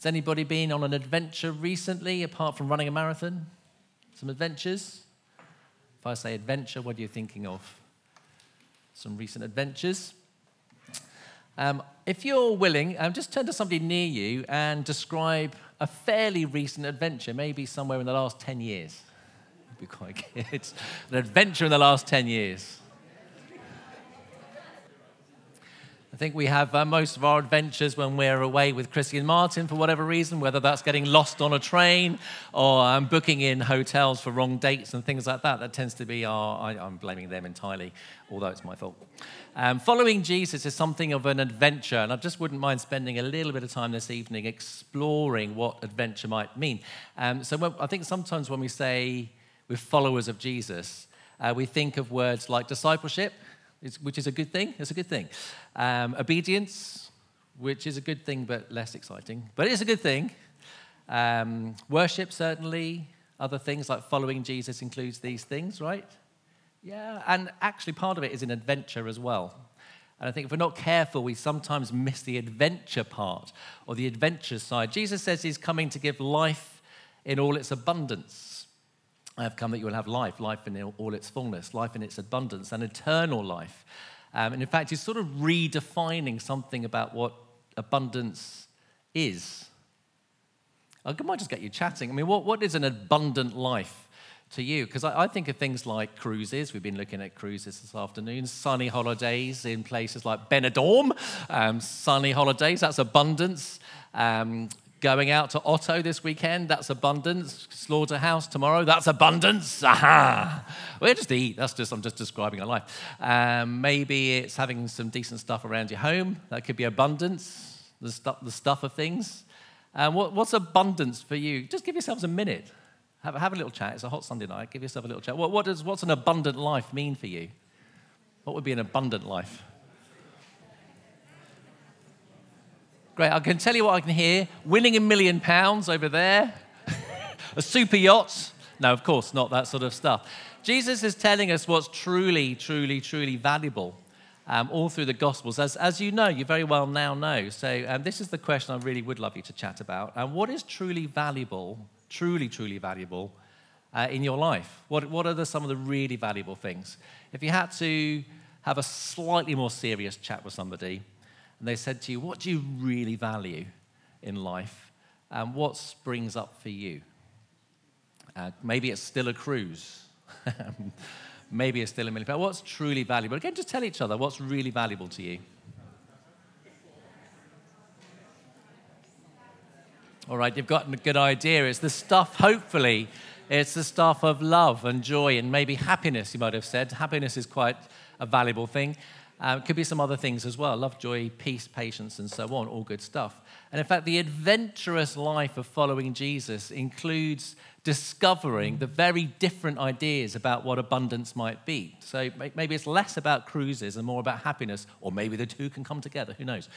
Has anybody been on an adventure recently, apart from running a marathon? Some adventures? If I say adventure, what are you thinking of? Some recent adventures. If you're willing, just turn to somebody near you and describe a fairly recent adventure, maybe somewhere in the last 10 years. That'd be quite good. An adventure in the last 10 years. I think we have most of our adventures when we're away with Chrissy and Martin for whatever reason, whether that's getting lost on a train or booking in hotels for wrong dates and things like that. That tends to be I'm blaming them entirely, although it's my fault. Following Jesus is something of an adventure, and I just wouldn't mind spending a little bit of time this evening exploring what adventure might mean. I think sometimes when we say we're followers of Jesus, we think of words like discipleship, which is a good thing. It's a good thing. Obedience, which is a good thing but less exciting. But it is a good thing. Worship, certainly. Other things like following Jesus includes these things, right? Yeah, and actually part of it is an adventure as well. And I think if we're not careful, we sometimes miss the adventure part or the adventure side. Jesus says he's coming to give life in all its abundance. I have come that you will have life, life in all its fullness, life in its abundance, and eternal life. And in fact, he's sort of redefining something about what abundance is. I might just get you chatting. I mean, what is an abundant life to you? Because I think of things like cruises. We've been looking at cruises this afternoon. Sunny holidays in places like Benidorm. Sunny holidays, that's abundance. Going out to Otto this weekend, that's abundance. Slaughterhouse tomorrow, that's abundance. Aha! We'll just eat. I'm just describing our life. Maybe it's having some decent stuff around your home. That could be abundance, the stuff of things. What's abundance for you? Just give yourselves a minute. Have a little chat. It's a hot Sunday night. Give yourself a little chat. What's an abundant life mean for you? What would be an abundant life? Great, I can tell you what I can hear. Winning £1 million over there. A super yacht. No, of course, not that sort of stuff. Jesus is telling us what's truly, truly, truly valuable all through the Gospels. As you know, you very well now know. So this is the question I really would love you to chat about. What is truly, truly valuable in your life? What are some of the really valuable things? If you had to have a slightly more serious chat with somebody, and they said to you, what do you really value in life? And what springs up for you? Maybe it's still a cruise. Maybe it's still £1 million. What's truly valuable? Again, just tell each other what's really valuable to you. All right, you've got a good idea. It's the stuff, hopefully, it's the stuff of love and joy and maybe happiness, you might have said. Happiness is quite a valuable thing. It could be some other things as well, love, joy, peace, patience, and so on, all good stuff. And in fact, the adventurous life of following Jesus includes discovering the very different ideas about what abundance might be. So maybe it's less about cruises and more about happiness, or maybe the two can come together, who knows.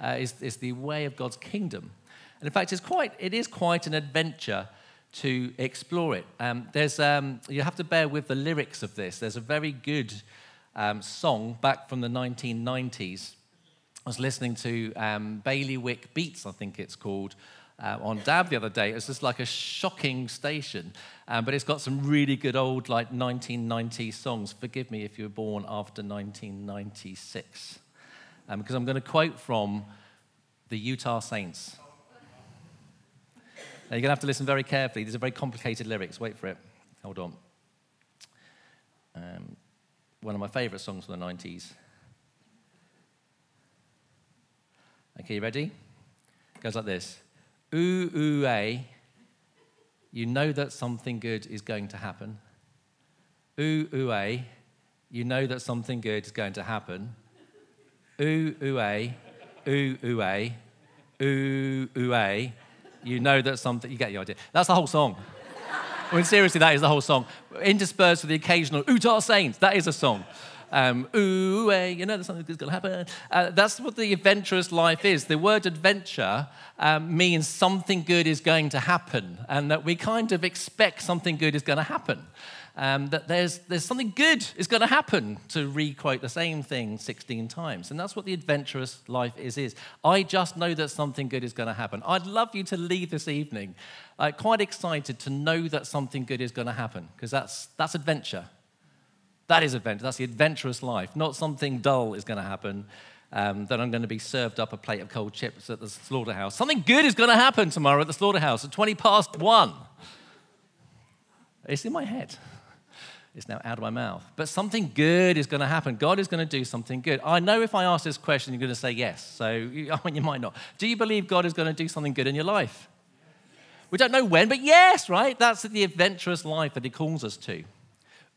It's the way of God's kingdom. And in fact, it is quite an adventure to explore it. You have to bear with the lyrics of this. There's a very good song back from the 1990s. I was listening to Bailiwick Beats, I think it's called, on DAB the other day. It was just like a shocking station, but it's got some really good old 1990s songs. Forgive me if you were born after 1996, because I'm going to quote from the Utah Saints. Now, you're going to have to listen very carefully. These are very complicated lyrics. Wait for it. Hold on. One of my favourite songs from the 90s. Okay, you ready? It goes like this. Ooh, ooh, ay. You know that something good is going to happen. Ooh, ooh, ay. You know that something good is going to happen. Ooh, ooh, ay. Ooh, ooh, ay. Ooh, ooh, ay. You know that something... You get the idea. That's the whole song. I mean, seriously, that is the whole song. Interspersed with the occasional Utah Saints, that is a song. You know, there's something good's going to happen. That's what the adventurous life is. The word adventure means something good is going to happen, and that we kind of expect something good is going to happen. That there's something good is going to happen, to re-quote the same thing 16 times. And that's what the adventurous life is. I just know that something good is going to happen. I'd love you to leave this evening quite excited to know that something good is going to happen, because that's adventure. That is adventure. That's the adventurous life. Not something dull is going to happen, that I'm going to be served up a plate of cold chips at the slaughterhouse. Something good is going to happen tomorrow at the slaughterhouse at 1:20. It's in my head. It's now out of my mouth. But something good is going to happen. God is going to do something good. I know if I ask this question, you're going to say yes. So you might not. Do you believe God is going to do something good in your life? We don't know when, but yes, right? That's the adventurous life that he calls us to.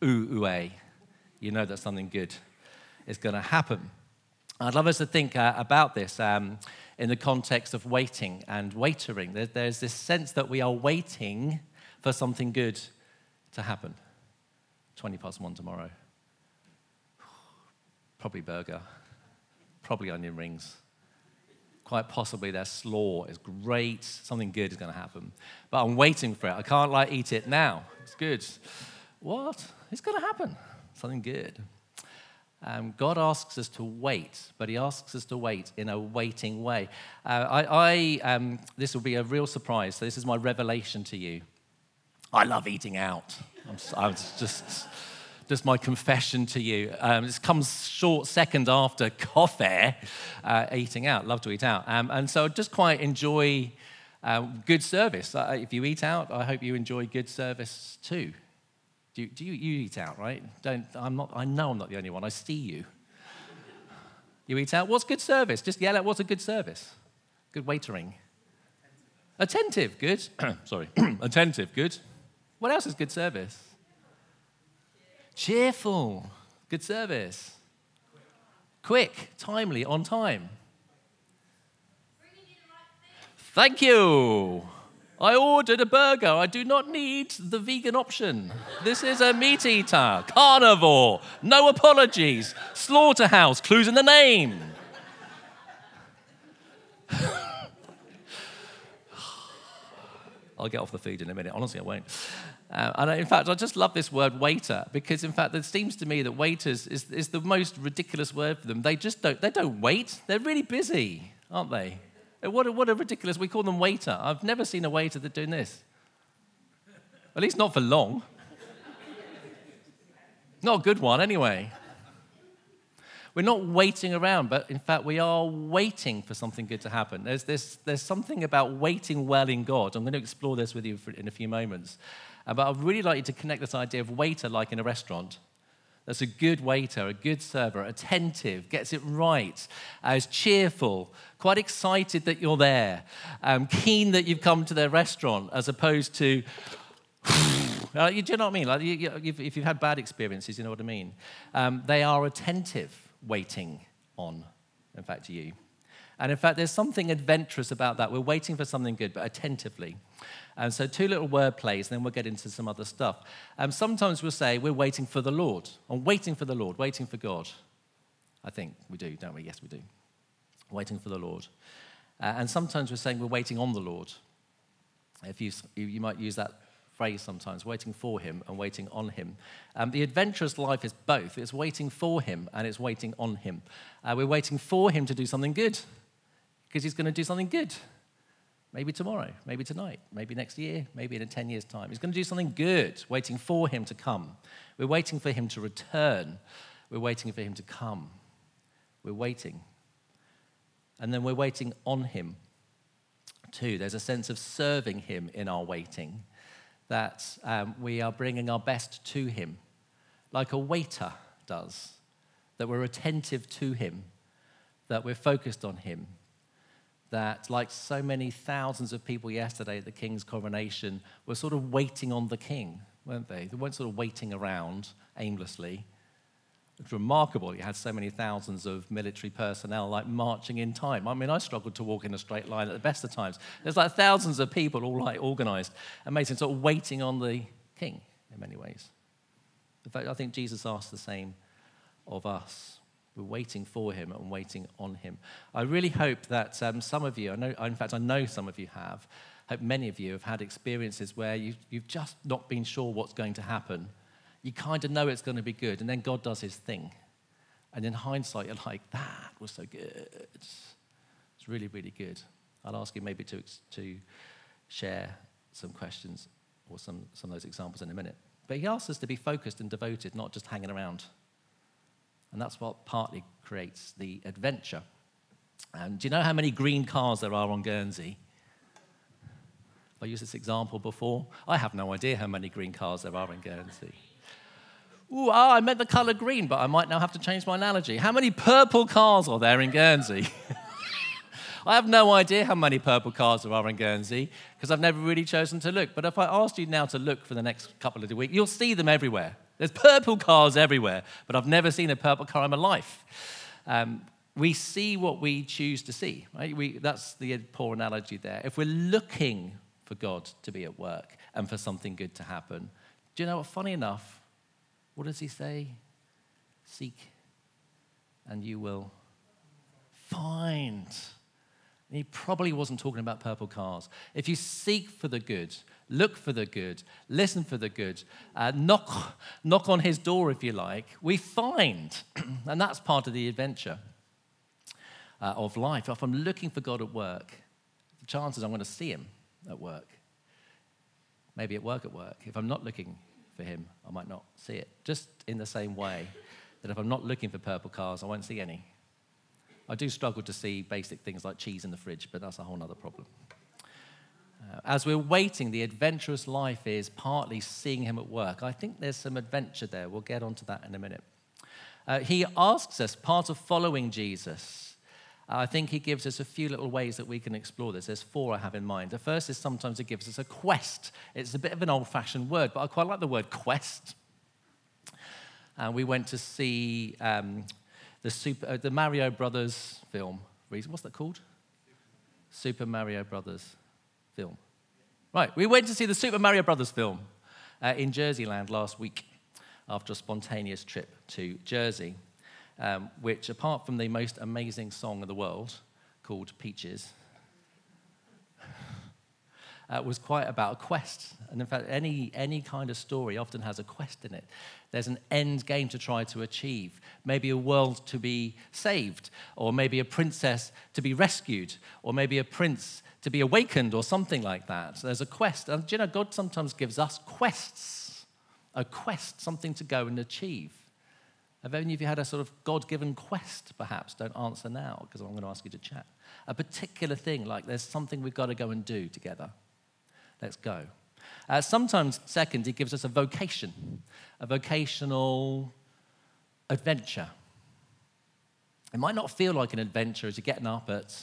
Ooh-ooh-ay. You know that something good is going to happen. I'd love us to think about this in the context of waiting and waitering. There's this sense that we are waiting for something good to happen. 1:20 tomorrow. Probably burger. Probably onion rings. Quite possibly their slaw is great. Something good is going to happen. But I'm waiting for it. I can't eat it now. It's good. What? It's going to happen. Something good. God asks us to wait, but he asks us to wait in a waiting way. I this will be a real surprise. So this is my revelation to you. I love eating out. Just my confession to you. This comes short second after coffee, eating out. Love to eat out. And so I just quite enjoy good service. If you eat out, I hope you enjoy good service too. Do you eat out, right? I know I'm not the only one. I see you. You eat out? What's good service? Just yell out, what's a good service? Good waitering. Attentive, good. Sorry. Attentive, good. What else is good service? Cheerful. Good service. Quick, timely, on time. Bringing you the right thing. Thank you. I ordered a burger. I do not need the vegan option. This is a meat eater, carnivore, no apologies, slaughterhouse, clues in the name. I'll get off the food in a minute. Honestly, I won't. And in fact, I just love this word waiter, because in fact, it seems to me that waiters is the most ridiculous word for them. They don't wait. They're really busy, aren't they? What a ridiculous, we call them waiter. I've never seen a waiter that's doing this. At least not for long. Not a good one, anyway. We're not waiting around, but in fact, we are waiting for something good to happen. There's something about waiting well in God. I'm going to explore this with you in a few moments. But I'd really like you to connect this idea of waiter like in a restaurant. That's a good waiter, a good server, attentive, gets it right, is cheerful, quite excited that you're there, keen that you've come to their restaurant, as opposed to, do you know what I mean? If you've had bad experiences, you know what I mean. They are attentive, waiting on, in fact, you. And in fact, there's something adventurous about that. We're waiting for something good, but attentively. And so two little word plays, and then we'll get into some other stuff. Sometimes we'll say, we're waiting for the Lord. I'm waiting for the Lord, waiting for God. I think we do, don't we? Yes, we do. Waiting for the Lord. And sometimes we're saying we're waiting on the Lord. If you might use that phrase sometimes, waiting for him and waiting on him. The adventurous life is both. It's waiting for him and it's waiting on him. We're waiting for him to do something good, because he's going to do something good. Maybe tomorrow, maybe tonight, maybe next year, maybe in 10 years' time. He's going to do something good, waiting for him to come. We're waiting for him to return. We're waiting for him to come. We're waiting. And then we're waiting on him too. There's a sense of serving him in our waiting, that we are bringing our best to him, like a waiter does, that we're attentive to him, that we're focused on him, that, like so many thousands of people yesterday at the King's coronation, were sort of waiting on the King, weren't they? They weren't sort of waiting around aimlessly. It's remarkable you had so many thousands of military personnel marching in time. I mean, I struggled to walk in a straight line at the best of times. There's thousands of people all organised. Amazing, sort of waiting on the King in many ways. In fact, I think Jesus asked the same of us. We're waiting for him and waiting on him. I really hope that some of you, I know some of you have, I hope many of you have had experiences where you've just not been sure what's going to happen. You kind of know it's going to be good, and then God does his thing. And in hindsight, you're like, that was so good. It's really, really good. I'll ask you maybe to share some questions or some of those examples in a minute. But he asks us to be focused and devoted, not just hanging around. And that's what partly creates the adventure. And do you know how many green cars there are on Guernsey? I used this example before. I have no idea how many green cars there are in Guernsey. Ooh, I meant the colour green, but I might now have to change my analogy. How many purple cars are there in Guernsey? I have no idea how many purple cars there are in Guernsey because I've never really chosen to look. But if I asked you now to look for the next couple of the week, you'll see them everywhere. There's purple cars everywhere, but I've never seen a purple car in my life. We see what we choose to see, right? That's the poor analogy there. If we're looking for God to be at work and for something good to happen, do you know what? Funny enough, what does he say? Seek, and you will find. And he probably wasn't talking about purple cars. If you seek for the good, look for the good, listen for the good, knock on his door if you like, we find. And that's part of the adventure of life. If I'm looking for God at work, the chances I'm going to see him at work. Maybe at work. If I'm not looking for him, I might not see it. Just in the same way that if I'm not looking for purple cars, I won't see any. I do struggle to see basic things like cheese in the fridge, but that's a whole other problem. As we're waiting, the adventurous life is partly seeing him at work. I think there's some adventure there. We'll get onto that in a minute. He asks us, part of following Jesus, I think he gives us a few little ways that we can explore this. There's four I have in mind. The first is sometimes it gives us a quest. It's a bit of an old-fashioned word, but I quite like the word quest. And we went to see the Mario Brothers film. What's that called? Super Mario Brothers film. Right, we went to see the Super Mario Brothers film in Jerseyland last week after a spontaneous trip to Jersey. Which, apart from the most amazing song in the world, called Peaches, was quite about a quest. And in fact, any kind of story often has a quest in it. There's an end game to try to achieve. Maybe a world to be saved, or maybe a princess to be rescued, or maybe a prince to be awakened, or something like that. So there's a quest. And do you know, God sometimes gives us quests. A quest, something to go and achieve. Have any of you had a sort of God-given quest, perhaps? Don't answer now, because I'm going to ask you to chat. A particular thing, like there's something we've got to go and do together. Let's go. Sometimes, second, he gives us a vocation, a vocational adventure. It might not feel like an adventure as you're getting up at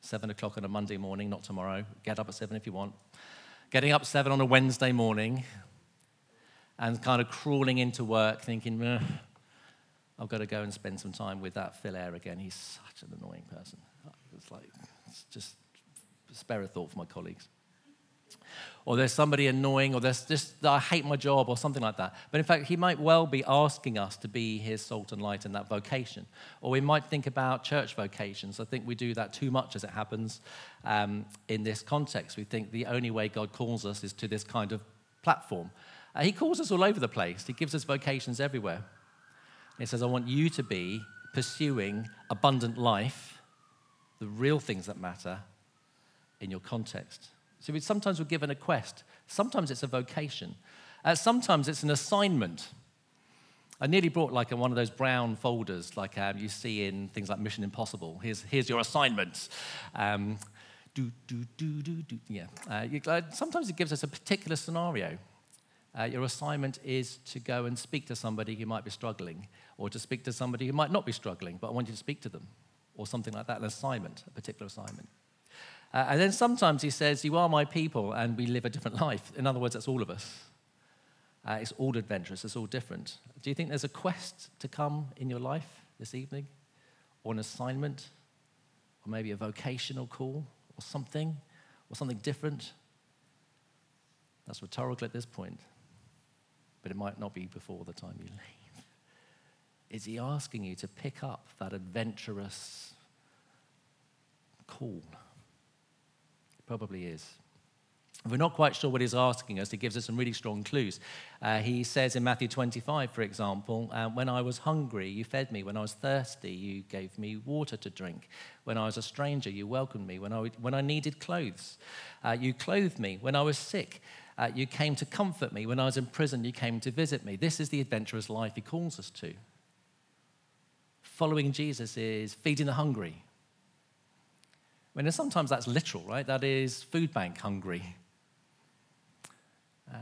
7 o'clock on a Monday morning, not tomorrow. Get up at 7 if you want. Getting up at 7 on a Wednesday morning and kind of crawling into work thinking, I've got to go and spend some time with that Phil Eyre again. He's such an annoying person. It's just spare a thought for my colleagues. Or there's somebody annoying, or there's just, I hate my job, or something like that. But in fact, he might well be asking us to be his salt and light in that vocation. Or we might think about church vocations. I think we do that too much as it happens in this context. We think the only way God calls us is to this kind of platform. He calls us all over the place. He gives us vocations everywhere. It says, I want you to be pursuing abundant life, the real things that matter, in your context. So sometimes we're given a quest. Sometimes it's a vocation. Sometimes it's an assignment. I nearly brought like one of those brown folders like you see in things like Mission Impossible. Here's your assignment. Yeah. Sometimes it gives us a particular scenario. Your assignment is to go and speak to somebody who might be struggling, or to speak to somebody who might not be struggling, but I want you to speak to them, or something like that, a particular assignment. And then sometimes he says, you are my people, and we live a different life. In other words, that's all of us. It's all adventurous, it's all different. Do you think there's a quest to come in your life this evening? Or an assignment? Or maybe a vocational call? Or something different? That's rhetorical at this point. But it might not be before the time you leave. Is he asking you to pick up that adventurous call? It probably is. We're not quite sure what he's asking us. He gives us some really strong clues. He says in Matthew 25, for example, when I was hungry, you fed me. When I was thirsty, you gave me water to drink. When I was a stranger, you welcomed me. When I needed clothes, you clothed me. When I was sick, you came to comfort me. When I was in prison, you came to visit me. This is the adventurous life he calls us to. Following Jesus is feeding the hungry. I mean, sometimes that's literal, right? That is food bank hungry.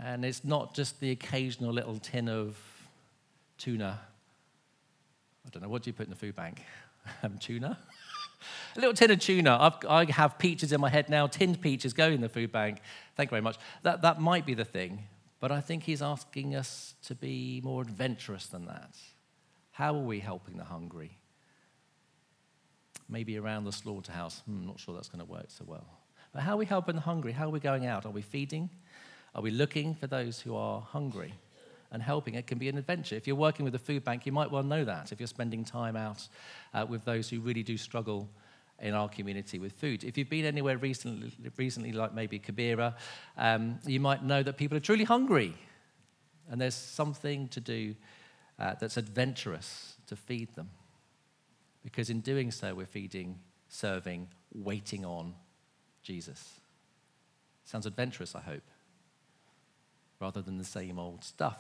And it's not just the occasional little tin of tuna. I don't know, what do you put in the food bank? Tuna? A little tin of tuna. I have peaches in my head now. Tinned peaches go in the food bank. Thank you very much. That might be the thing, but I think he's asking us to be more adventurous than that. How are we helping the hungry? Maybe around the slaughterhouse. Not sure that's going to work so well. But how are we helping the hungry? How are we going out? Are we feeding? Are we looking for those who are hungry? And helping, it can be an adventure. If you're working with a food bank, you might well know that. If you're spending time out with those who really do struggle in our community with food. If you've been anywhere recently like maybe Kibera, you might know that people are truly hungry. And there's something to do that's adventurous to feed them. Because in doing so, we're feeding, serving, waiting on Jesus. Sounds adventurous, I hope, rather than the same old stuff.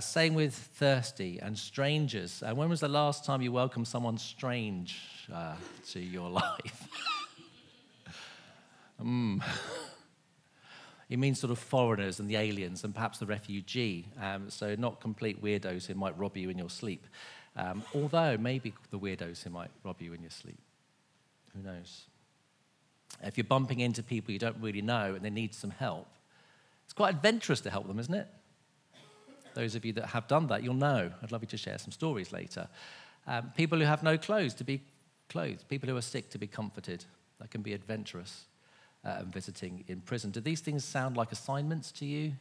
Same with thirsty and strangers. When was the last time you welcomed someone strange to your life? It means sort of foreigners and the aliens and perhaps the refugee, so not complete weirdos who might rob you in your sleep. Although maybe the weirdos who might rob you in your sleep. Who knows? If you're bumping into people you don't really know and they need some help, it's quite adventurous to help them, isn't it? Those of you that have done that, you'll know. I'd love you to share some stories later. People who have no clothes to be clothed. People who are sick to be comforted. That can be adventurous. And visiting in prison. Do these things sound like assignments to you?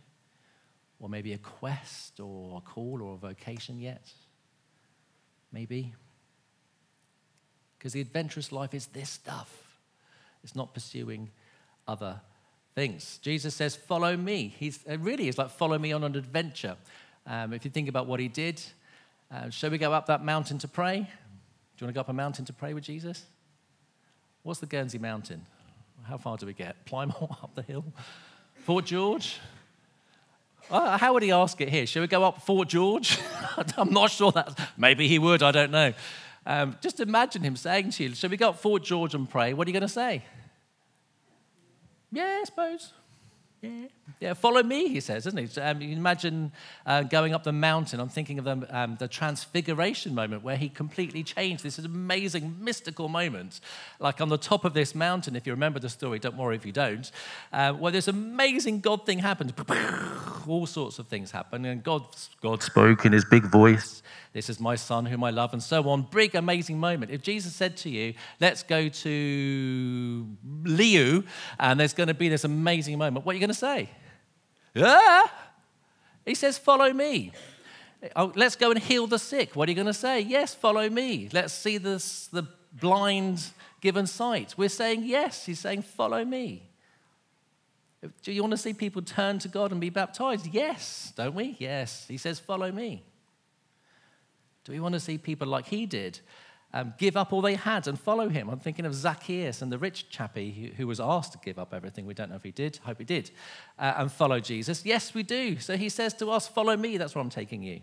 Or maybe a quest or a call or a vocation yet? Maybe. Because the adventurous life is this stuff. It's not pursuing other things. Jesus says, follow me. It really is like follow me on an adventure. If you think about what he did, shall we go up that mountain to pray? Do you want to go up a mountain to pray with Jesus? What's the Guernsey mountain? How far do we get? Plymore up the hill? Fort George? How would he ask it here? Should we go up Fort George? I'm not sure that. Maybe he would, I don't know. Just imagine him saying to you, should we go up Fort George and pray? What are you going to say? Yeah, I suppose. Yeah, follow me, he says, doesn't he? So, you imagine going up the mountain. I'm thinking of the Transfiguration moment where he completely changed. This is an amazing mystical moment. Like on the top of this mountain, if you remember the story, don't worry if you don't, where this amazing God thing happened. All sorts of things happened. And God spoke in his big voice. This is my son whom I love, and so on. Big, amazing moment. If Jesus said to you, let's go to Liu, and there's going to be this amazing moment, what are you going to say? He says, follow me. Let's go and heal the sick. What are you going to say? Yes, follow me. Let's see the blind given sight. We're saying yes. He's saying, follow me. Do you want to see people turn to God and be baptized? Yes, don't we? Yes. He says, follow me. Do we want to see people like he did give up all they had and follow him? I'm thinking of Zacchaeus and the rich chappie who was asked to give up everything. We don't know if he did. Hope he did. And follow Jesus. Yes, we do. So he says to us, follow me. That's where I'm taking you.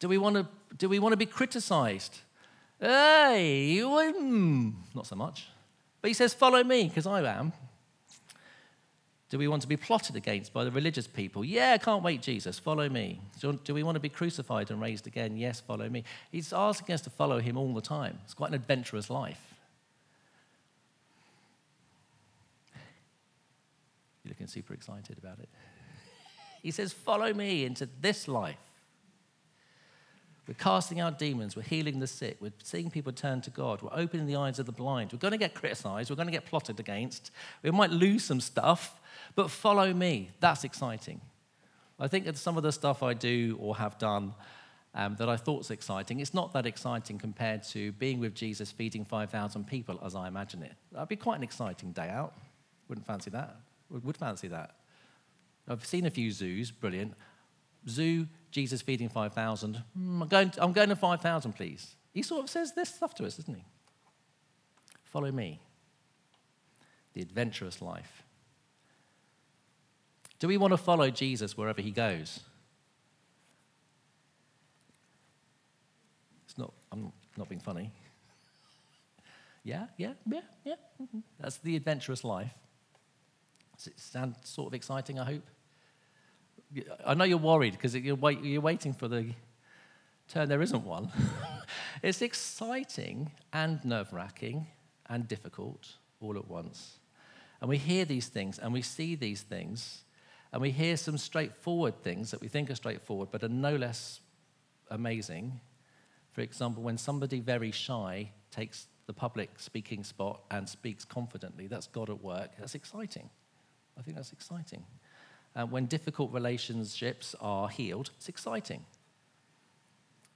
Do we want to be criticized? Hey, not so much. But he says, follow me, because I am. Do we want to be plotted against by the religious people? Yeah, can't wait, Jesus, follow me. Do we want to be crucified and raised again? Yes, follow me. He's asking us to follow him all the time. It's quite an adventurous life. You're looking super excited about it. He says, follow me into this life. We're casting out demons. We're healing the sick. We're seeing people turn to God. We're opening the eyes of the blind. We're going to get criticized. We're going to get plotted against. We might lose some stuff. But follow me. That's exciting. I think that some of the stuff I do or have done that I thought's exciting. It's not that exciting compared to being with Jesus feeding 5,000 people, as I imagine it. That'd be quite an exciting day out. Wouldn't fancy that. Would fancy that. I've seen a few zoos, brilliant. Zoo, Jesus feeding 5,000. I'm going to 5,000, please. He sort of says this stuff to us, doesn't he? Follow me. The adventurous life. Do we want to follow Jesus wherever he goes? I'm not being funny. Yeah. Mm-hmm. That's the adventurous life. Does it sound sort of exciting, I hope? I know you're worried because you're waiting for the turn. There isn't one. It's exciting and nerve-wracking and difficult all at once. And we hear these things and we see these things and we hear some straightforward things that we think are straightforward but are no less amazing. For example, when somebody very shy takes the public speaking spot and speaks confidently, that's God at work. That's exciting. I think that's exciting. When difficult relationships are healed, it's exciting.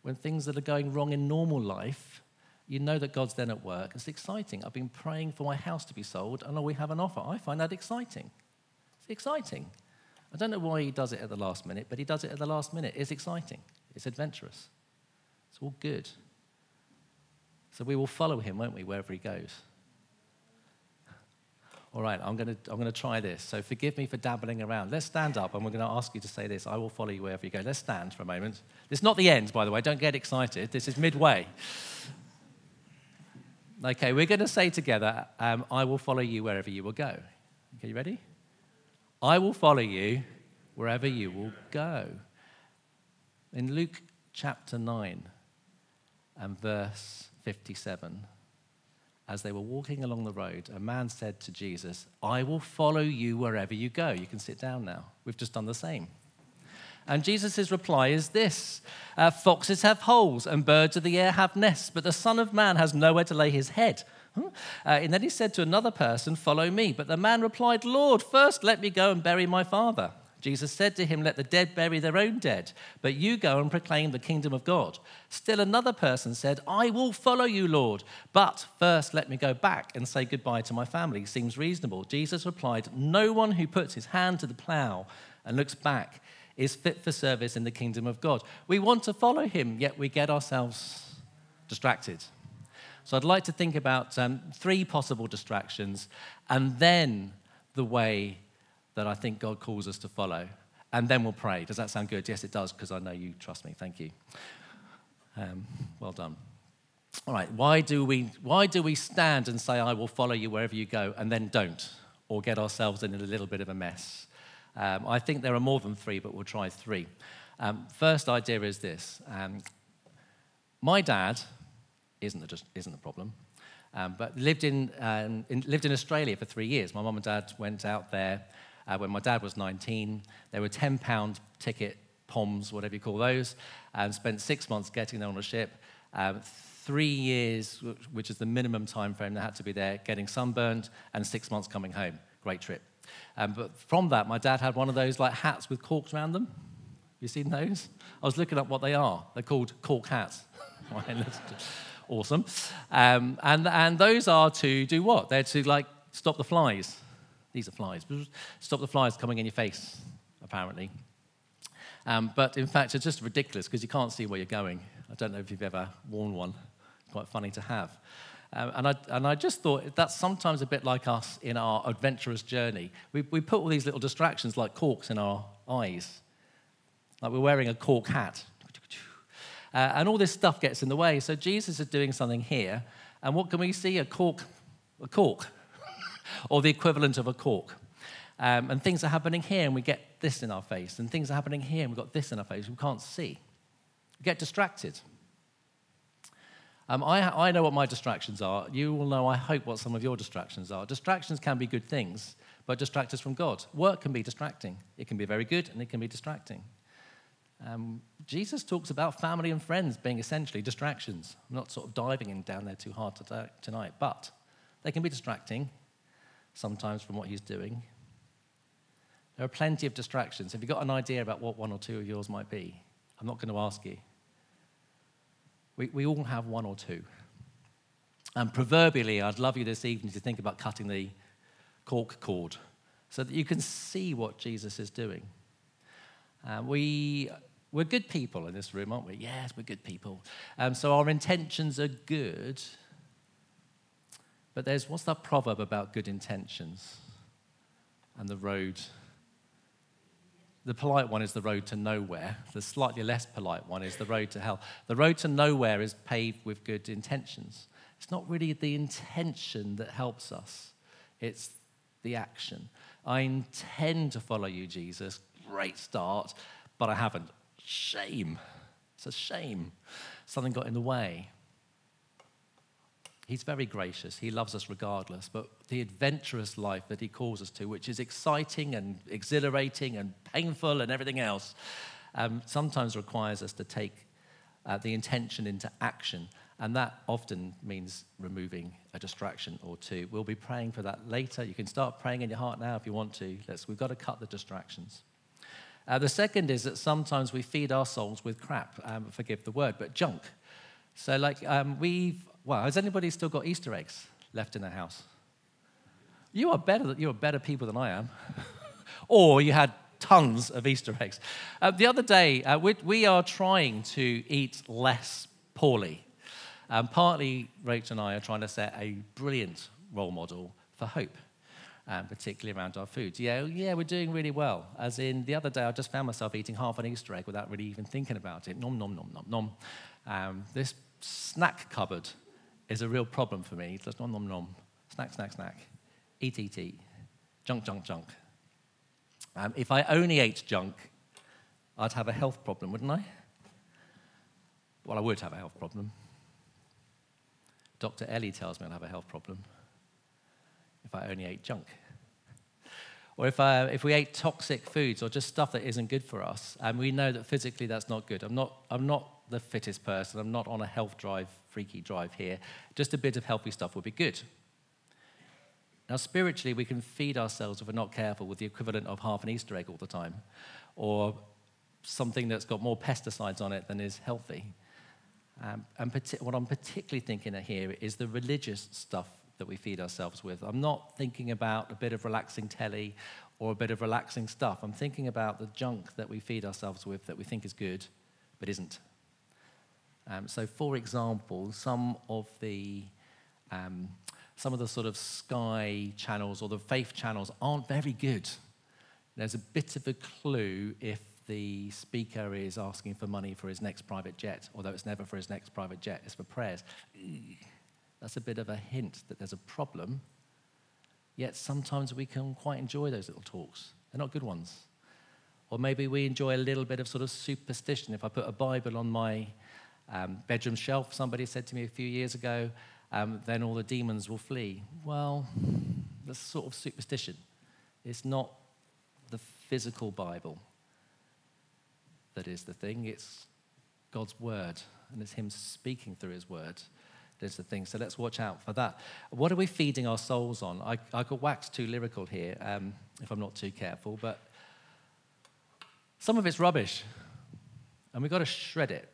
When things that are going wrong in normal life, you know that God's then at work. It's exciting. I've been praying for my house to be sold, and we have an offer. I find that exciting. It's exciting. I don't know why he does it at the last minute, but he does it at the last minute. It's exciting. It's adventurous. It's all good. So we will follow him, won't we, wherever he goes? All right, I'm going to try this. So forgive me for dabbling around. Let's stand up, and we're going to ask you to say this. I will follow you wherever you go. Let's stand for a moment. This is not the end, by the way. Don't get excited. This is midway. Okay, we're going to say together, I will follow you wherever you will go. Okay, you ready? I will follow you wherever you will go. In Luke chapter 9 and verse 57, as they were walking along the road, a man said to Jesus, I will follow you wherever you go. You can sit down now. We've just done the same. And Jesus' reply is this, foxes have holes and birds of the air have nests, but the Son of Man has nowhere to lay his head. And then he said to another person, follow me. But the man replied, Lord, first let me go and bury my father. Jesus said to him, let the dead bury their own dead, but you go and proclaim the kingdom of God. Still another person said, I will follow you, Lord, but first let me go back and say goodbye to my family. Seems reasonable. Jesus replied, no one who puts his hand to the plow and looks back is fit for service in the kingdom of God. We want to follow him, yet we get ourselves distracted. So I'd like to think about three possible distractions and then the way that I think God calls us to follow. And then we'll pray. Does that sound good? Yes, it does, because I know you trust me. Thank you. Well done. All right, why do we stand and say, I will follow you wherever you go, and then don't, or get ourselves in a little bit of a mess? I think there are more than three, but we'll try three. First idea is this. My dad isn't a problem. But lived in Australia for 3 years. My mum and dad went out there when my dad was 19. They were £10 ticket poms, whatever you call those, and spent 6 months getting there on a ship. 3 years, which is the minimum time frame they had to be there, getting sunburned, and 6 months coming home. Great trip. But from that, my dad had one of those like hats with corks around them. You seen those? I was looking up what they are. They're called cork hats. Awesome. And those are to do what? They're to, like, stop the flies. These are flies. Stop the flies coming in your face, apparently. But, in fact, it's just ridiculous because you can't see where you're going. I don't know if you've ever worn one. It's quite funny to have. And I just thought that's sometimes a bit like us in our adventurous journey. We put all these little distractions like corks in our eyes. Like we're wearing a cork hat. And all this stuff gets in the way. So Jesus is doing something here. And what can we see? A cork, or the equivalent of a cork. And things are happening here, and we get this in our face. And things are happening here, and we've got this in our face. We can't see. We get distracted. I know what my distractions are. You will know, I hope, what some of your distractions are. Distractions can be good things, but distract us from God. Work can be distracting. It can be very good, and it can be distracting. Jesus talks about family and friends being essentially distractions. I'm not sort of diving in down there too hard tonight, but they can be distracting sometimes from what he's doing. There are plenty of distractions. Have you got an idea about what one or two of yours might be? I'm not going to ask you. We all have one or two. And proverbially, I'd love you this evening to think about cutting the cork cord so that you can see what Jesus is doing. We're good people in this room, aren't we? Yes, we're good people. So our intentions are good. But there's, what's that proverb about good intentions? And the road. The polite one is the road to nowhere. The slightly less polite one is the road to hell. The road to nowhere is paved with good intentions. It's not really the intention that helps us. It's the action. I intend to follow you, Jesus. Great start. But I haven't. Shame. It's a shame. Something got in the way. He's very gracious. He loves us regardless. But the adventurous life that he calls us to, which is exciting and exhilarating and painful and everything else, sometimes requires us to take the intention into action. And that often means removing a distraction or two. We'll be praying for that later. You can start praying in your heart now if you want to. We've got to cut the distractions. The second is that sometimes we feed our souls with crap, forgive the word, but junk. So has anybody still got Easter eggs left in their house? You are better people than I am. Or you had tons of Easter eggs. The other day, we are trying to eat less poorly. Partly, Rach and I are trying to set a brilliant role model for hope. Particularly around our foods. Yeah, we're doing really well. As in, the other day, I just found myself eating half an Easter egg without really even thinking about it. Nom, nom, nom, nom, nom. This snack cupboard is a real problem for me. Just nom, nom, nom. Snack, snack, snack. Eat, eat, eat. Junk, junk, junk. If I only ate junk, I'd have a health problem, wouldn't I? Well, I would have a health problem. Dr. Ellie tells me I'll have a health problem. If I only ate junk. Or if we ate toxic foods or just stuff that isn't good for us, and we know that physically that's not good. I'm not the fittest person. I'm not on a health drive, freaky drive here. Just a bit of healthy stuff would be good. Now, spiritually, we can feed ourselves, if we're not careful, with the equivalent of half an Easter egg all the time, or something that's got more pesticides on it than is healthy. What I'm particularly thinking of here is the religious stuff that we feed ourselves with. I'm not thinking about a bit of relaxing telly or a bit of relaxing stuff. I'm thinking about the junk that we feed ourselves with that we think is good but isn't. So, for example, some of the sort of Sky channels or the faith channels aren't very good. There's a bit of a clue if the speaker is asking for money for his next private jet, although it's never for his next private jet, it's for prayers. That's a bit of a hint that there's a problem, yet sometimes we can quite enjoy those little talks. They're not good ones. Or maybe we enjoy a little bit of sort of superstition. If I put a Bible on my bedroom shelf, somebody said to me a few years ago, then all the demons will flee. Well, that's sort of superstition. It's not the physical Bible that is the thing. It's God's word, and it's him speaking through his word. There's the thing, so let's watch out for that. What are we feeding our souls on? I could wax too lyrical here, if I'm not too careful, but some of it's rubbish, and we've got to shred it.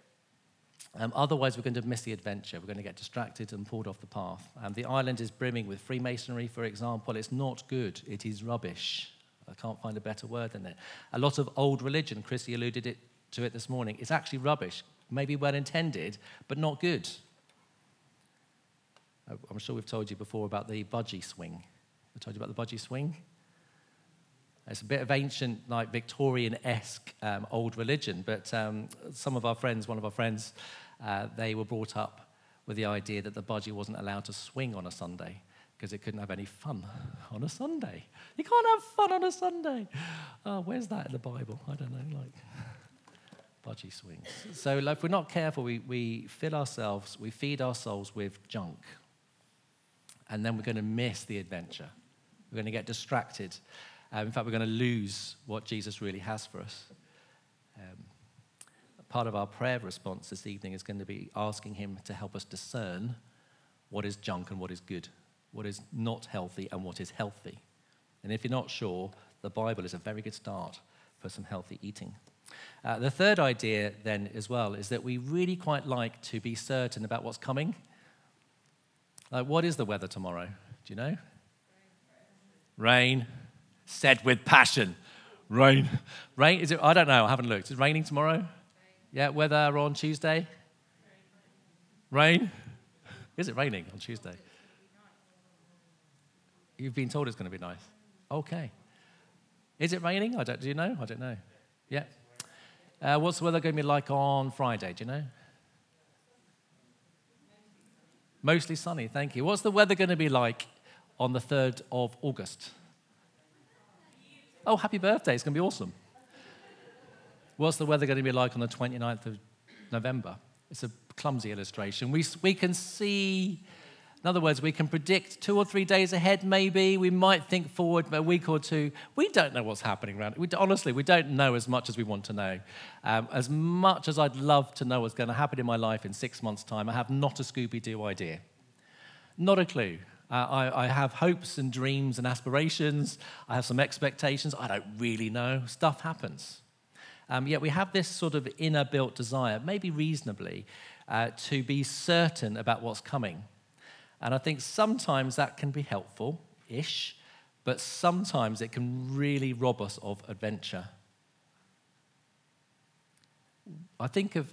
Otherwise, we're going to miss the adventure. We're going to get distracted and pulled off the path. The island is brimming with Freemasonry, for example. It's not good. It is rubbish. I can't find a better word than it. A lot of old religion, Chrissy alluded to it this morning, it's actually rubbish, maybe well-intended, but not good. I'm sure we've told you before about the budgie swing. I told you about the budgie swing? It's a bit of ancient, like Victorian-esque old religion, but one of our friends, they were brought up with the idea that the budgie wasn't allowed to swing on a Sunday because it couldn't have any fun on a Sunday. You can't have fun on a Sunday. Oh, where's that in the Bible? I don't know, like... budgie swings. So if we're not careful, we feed our souls with junk. And then we're going to miss the adventure. We're going to get distracted. In fact, we're going to lose what Jesus really has for us. Part of our prayer response this evening is going to be asking him to help us discern what is junk and what is good, what is not healthy and what is healthy. And if you're not sure, the Bible is a very good start for some healthy eating. The third idea then as well is that we really quite like to be certain about what's coming. Like, what is the weather tomorrow? Do you know? Rain. Said with passion. Rain. Rain, is it? I don't know, I haven't looked. Is it raining tomorrow? Rain. Yeah, weather on Tuesday? Rain. Rain? Is it raining on Tuesday? You've been told it's going to be nice. Okay. Is it raining? Do you know? I don't know. Yeah. What's the weather going to be like on Friday? Do you know? Mostly sunny, thank you. What's the weather going to be like on the 3rd of August? Oh, happy birthday. It's going to be awesome. What's the weather going to be like on the 29th of November? It's a clumsy illustration. We can see, in other words, we can predict 2 or 3 days ahead maybe. We might think forward a week or two. We don't know what's happening around. Honestly, we don't know as much as we want to know. As much as I'd love to know what's going to happen in my life in 6 months' time, I have not a Scooby-Doo idea. Not a clue. I have hopes and dreams and aspirations. I have some expectations. I don't really know. Stuff happens. Yet we have this sort of inner built desire, maybe reasonably, to be certain about what's coming. And I think sometimes that can be helpful-ish, but sometimes it can really rob us of adventure. I think of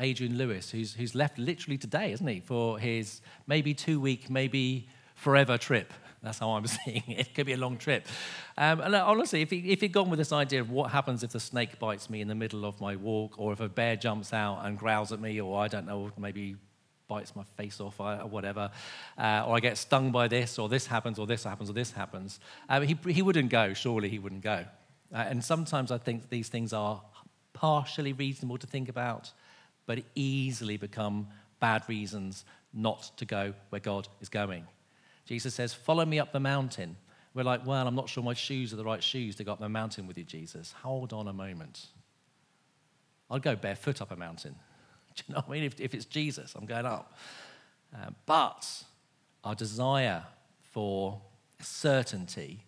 Adrian Lewis, who's left literally today, isn't he, for his maybe 2-week, maybe forever trip. That's how I'm seeing it. It could be a long trip. And honestly, if he'd gone with this idea of what happens if the snake bites me in the middle of my walk, or if a bear jumps out and growls at me, or I don't know, maybe bites my face off or whatever, or I get stung by this, or this happens, or this happens, or this happens, he wouldn't go. Surely he wouldn't go. And sometimes I think these things are partially reasonable to think about, but easily become bad reasons not to go where God is going. Jesus says, follow me up the mountain. We're like, well, I'm not sure my shoes are the right shoes to go up the mountain with you, Jesus. Hold on a moment. I'll go barefoot up a mountain. Do you know what I mean? If it's Jesus, I'm going up. But our desire for certainty,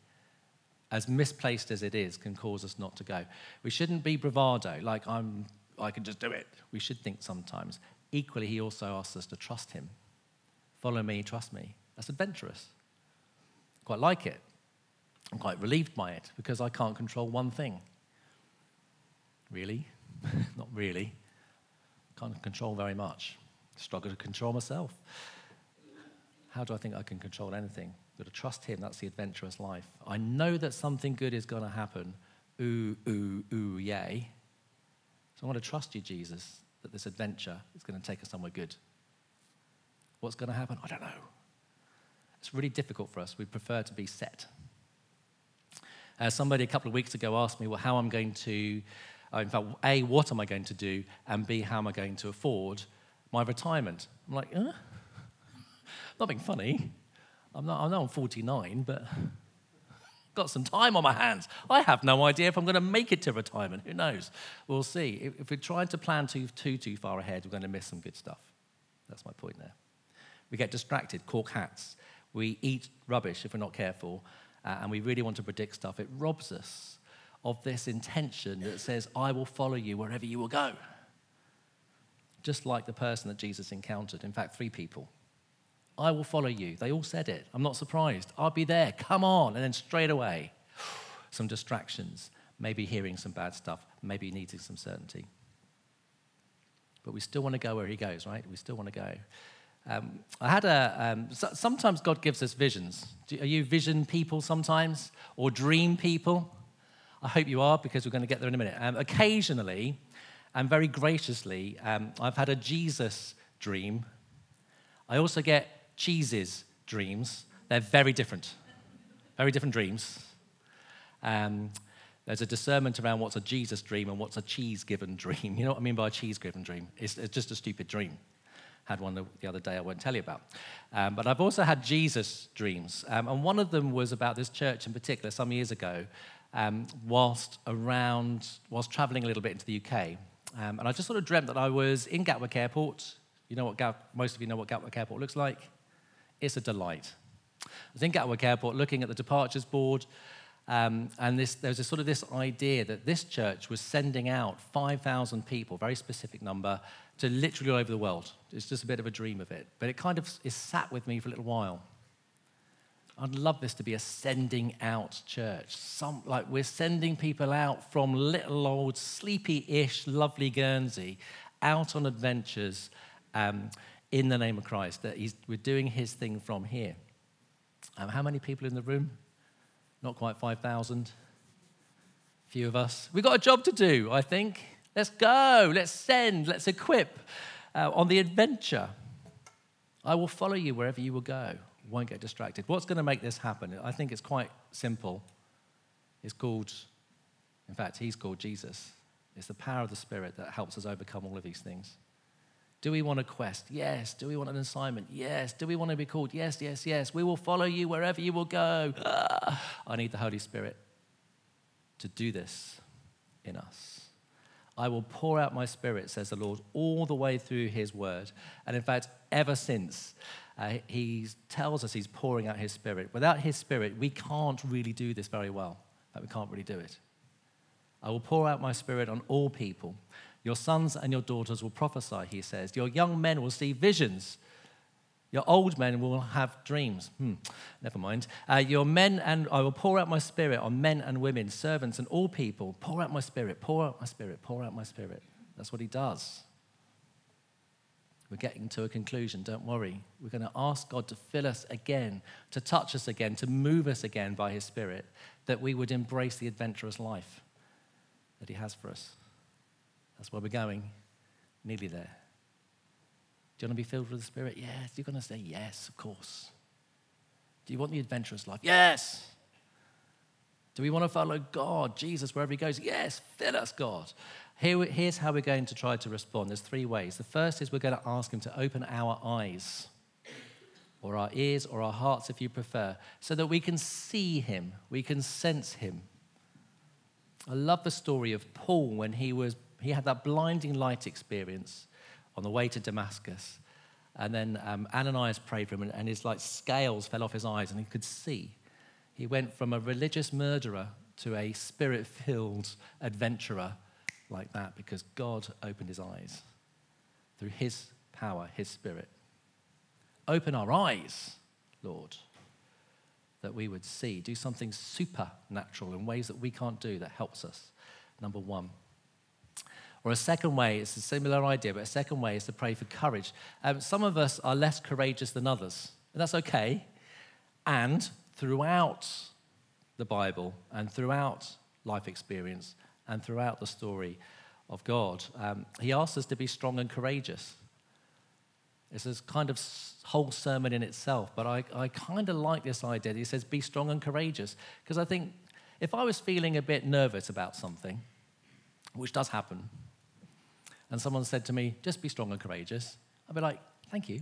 as misplaced as it is, can cause us not to go. We shouldn't be bravado, like I can just do it. We should think sometimes. Equally, he also asks us to trust him. Follow me, trust me. That's adventurous. I quite like it. I'm quite relieved by it because I can't control one thing. Really? Not really. Can't control very much. Struggle to control myself. How do I think I can control anything? Got to trust him. That's the adventurous life. I know that something good is going to happen. Ooh, ooh, ooh, yay. So I want to trust you, Jesus, that this adventure is going to take us somewhere good. What's going to happen? I don't know. It's really difficult for us. We prefer to be set. Somebody a couple of weeks ago asked me, well, how I'm going to, in fact, A, what am I going to do, and B, how am I going to afford my retirement? I'm like, huh? Not being funny. I know I'm 49, but got some time on my hands. I have no idea if I'm going to make it to retirement. Who knows? We'll see. If we're trying to plan too far ahead, we're going to miss some good stuff. That's my point there. We get distracted, cork hats. We eat rubbish if we're not careful, and we really want to predict stuff. It robs us of this intention that says, I will follow you wherever you will go. Just like the person that Jesus encountered. In fact, 3 people. I will follow you. They all said it. I'm not surprised. I'll be there. Come on. And then straight away, some distractions, maybe hearing some bad stuff, maybe needing some certainty. But we still want to go where he goes, right? We still want to go. I had sometimes God gives us visions. Are you vision people sometimes? Or dream people? I hope you are, because we're going to get there in a minute. Occasionally, and very graciously, I've had a Jesus dream. I also get Cheese's dreams. They're very different dreams. There's a discernment around what's a Jesus dream and what's a cheese-given dream. You know what I mean by a cheese-given dream? It's just a stupid dream. Had one the other day I won't tell you about. But I've also had Jesus dreams. And one of them was about this church in particular some years ago, whilst traveling a little bit into the UK. And I just sort of dreamt that I was in Gatwick Airport. You know what, most of you know what Gatwick Airport looks like. It's a delight. I was in Gatwick Airport looking at the departures board, And there was a sort of this idea that this church was sending out 5,000 people, very specific number, to literally all over the world. It's just a bit of a dream of it. But it kind of is sat with me for a little while. I'd love this to be a sending out church. Like we're sending people out from little old sleepy-ish lovely Guernsey out on adventures in the name of Christ. That we're doing his thing from here. How many people in the room? Not quite 5,000. A few of us. We've got a job to do, I think. Let's go. Let's send. Let's equip on the adventure. I will follow you wherever you will go. Won't get distracted. What's going to make this happen? I think it's quite simple. He's called Jesus. It's the power of the Spirit that helps us overcome all of these things. Do we want a quest? Yes. Do we want an assignment? Yes. Do we want to be called? Yes, yes, yes. We will follow you wherever you will go. I need the Holy Spirit to do this in us. I will pour out my Spirit, says the Lord, all the way through his word. And in fact, ever since, he tells us he's pouring out his Spirit. Without his Spirit, we can't really do this very well. In fact, we can't really do it. I will pour out my Spirit on all people. Your sons and your daughters will prophesy, he says. Your young men will see visions. Your old men will have dreams. Never mind. I will pour out my Spirit on men and women, servants and all people. Pour out my Spirit, pour out my Spirit, pour out my Spirit. That's what he does. We're getting to a conclusion, don't worry. We're going to ask God to fill us again, to touch us again, to move us again by his Spirit, that we would embrace the adventurous life that he has for us. That's where we're going, nearly there. Do you want to be filled with the Spirit? Yes. You're going to say, yes, of course. Do you want the adventurous life? Yes. Do we want to follow God, Jesus, wherever he goes? Yes, fill us, God. Here's how we're going to try to respond. There's three ways. The first is we're going to ask him to open our eyes or our ears or our hearts, if you prefer, so that we can see him, we can sense him. I love the story of Paul when he had that blinding light experience on the way to Damascus. And then Ananias prayed for him and his scales fell off his eyes and he could see. He went from a religious murderer to a Spirit-filled adventurer like that because God opened his eyes through his power, his Spirit. Open our eyes, Lord, that we would see. Do something supernatural in ways that we can't do that helps us, number one. Or a second way, it's a similar idea, but a second way is to pray for courage. Some of us are less courageous than others, and that's okay. And throughout the Bible and throughout life experience and throughout the story of God, he asks us to be strong and courageous. It's this kind of whole sermon in itself, but I kind of like this idea that he says, be strong and courageous, because I think if I was feeling a bit nervous about something, which does happen, and someone said to me, just be strong and courageous, I'd be like, thank you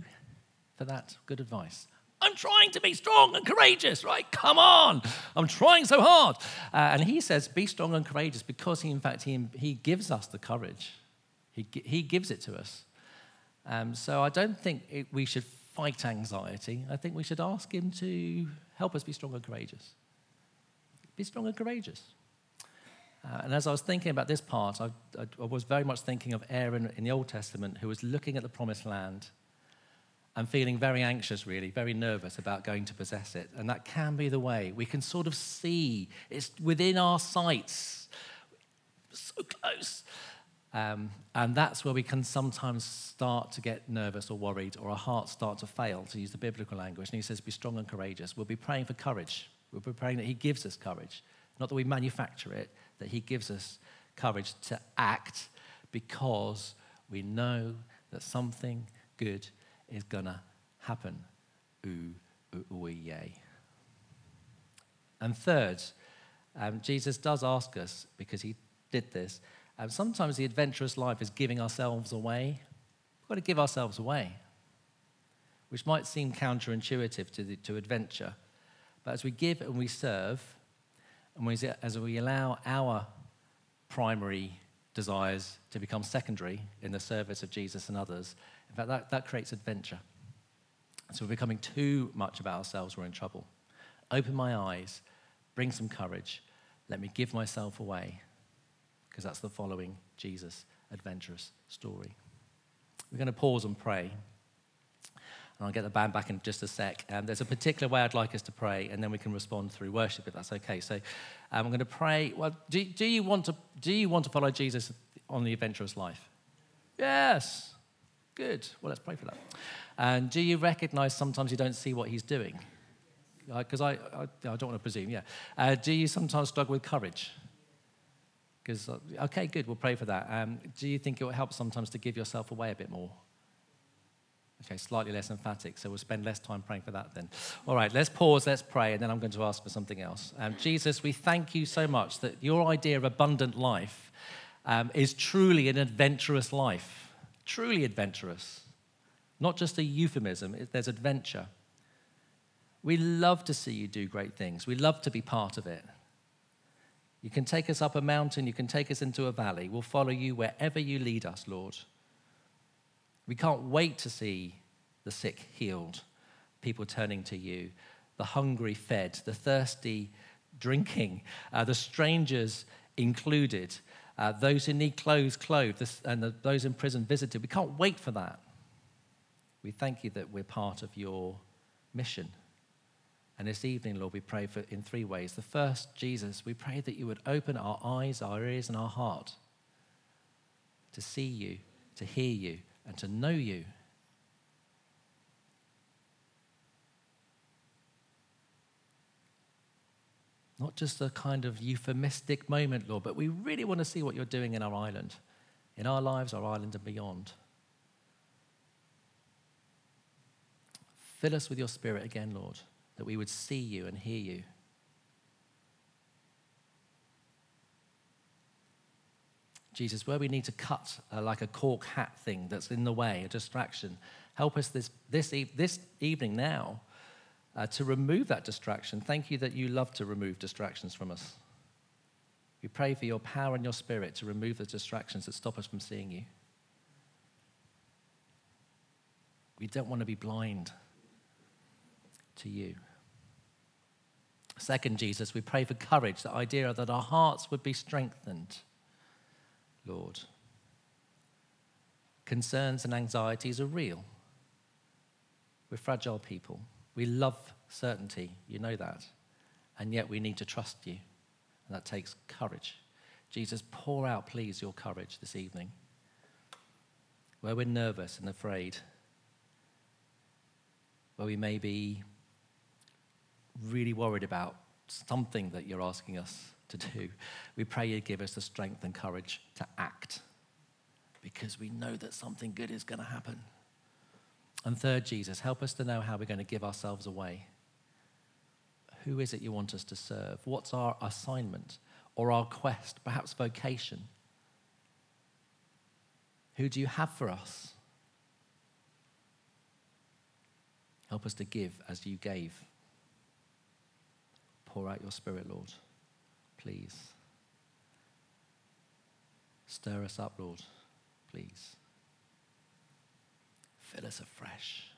for that good advice. I'm trying to be strong and courageous, right? Come on. I'm trying so hard. And he says, be strong and courageous because, he gives us the courage. He gives it to us. So I don't think we should fight anxiety. I think we should ask him to help us be strong and courageous. Be strong and courageous. And as I was thinking about this part, I was very much thinking of Aaron in the Old Testament, who was looking at the Promised Land and feeling very anxious, really, very nervous about going to possess it. And that can be the way. We can sort of see. It's within our sights. So close. And that's where we can sometimes start to get nervous or worried, or our hearts start to fail, to use the biblical language. And he says, be strong and courageous. We'll be praying for courage. We'll be praying that he gives us courage. Not that we manufacture it, that he gives us courage to act because we know that something good is going to happen. Ooh, ooh, ooh, yay. And third, Jesus does ask us, because he did this, sometimes the adventurous life is giving ourselves away. We've got to give ourselves away, which might seem counterintuitive to adventure. But as we give and we serve, and as we allow our primary desires to become secondary in the service of Jesus and others, in fact, that creates adventure. So if we're becoming too much about ourselves, we're in trouble. Open my eyes, bring some courage. Let me give myself away, because that's the following Jesus adventurous story. We're going to pause and pray. And I'll get the band back in just a sec. There's a particular way I'd like us to pray, and then we can respond through worship, if that's okay. So I'm going to pray. Well, do you want to follow Jesus on the adventurous life? Yes. Good. Well, let's pray for that. And do you recognize sometimes you don't see what he's doing? Because I don't want to presume, yeah. Do you sometimes struggle with courage? Because, okay, good, we'll pray for that. Do you think it will help sometimes to give yourself away a bit more? Okay, slightly less emphatic, so we'll spend less time praying for that then. All right, let's pause, let's pray, and then I'm going to ask for something else. Jesus, we thank you so much that your idea of abundant life is truly an adventurous life, truly adventurous. Not just a euphemism, there's adventure. We love to see you do great things. We love to be part of it. You can take us up a mountain, you can take us into a valley. We'll follow you wherever you lead us, Lord. We can't wait to see the sick healed, people turning to you, the hungry fed, the thirsty drinking, the strangers included, those who need clothes clothed, and those in prison visited. We can't wait for that. We thank you that we're part of your mission. And this evening, Lord, we pray for in three ways. The first, Jesus, we pray that you would open our eyes, our ears, and our heart to see you, to hear you, and to know you. Not just a kind of euphemistic moment, Lord, but we really want to see what you're doing in our island, in our lives, our island, and beyond. Fill us with your Spirit again, Lord, that we would see you and hear you. Jesus, where we need to cut like a cork hat thing that's in the way, a distraction, help us this evening now to remove that distraction. Thank you that you love to remove distractions from us. We pray for your power and your Spirit to remove the distractions that stop us from seeing you. We don't want to be blind to you. Second, Jesus, we pray for courage, the idea that our hearts would be strengthened, Lord. Concerns and anxieties are real. We're fragile people. We love certainty, you know that. And yet we need to trust you. And that takes courage. Jesus, pour out, please, your courage this evening. Where we're nervous and afraid, where we may be really worried about something that you're asking us to do, we pray you give us the strength and courage to act, because we know that something good is going to happen. And third, Jesus, help us to know how we're going to give ourselves away. Who is it you want us to serve? What's our assignment or our quest, perhaps vocation? Who do you have for us? Help us to give as you gave. Pour out your Spirit, Lord. Please. Stir us up, Lord, please. Fill us afresh.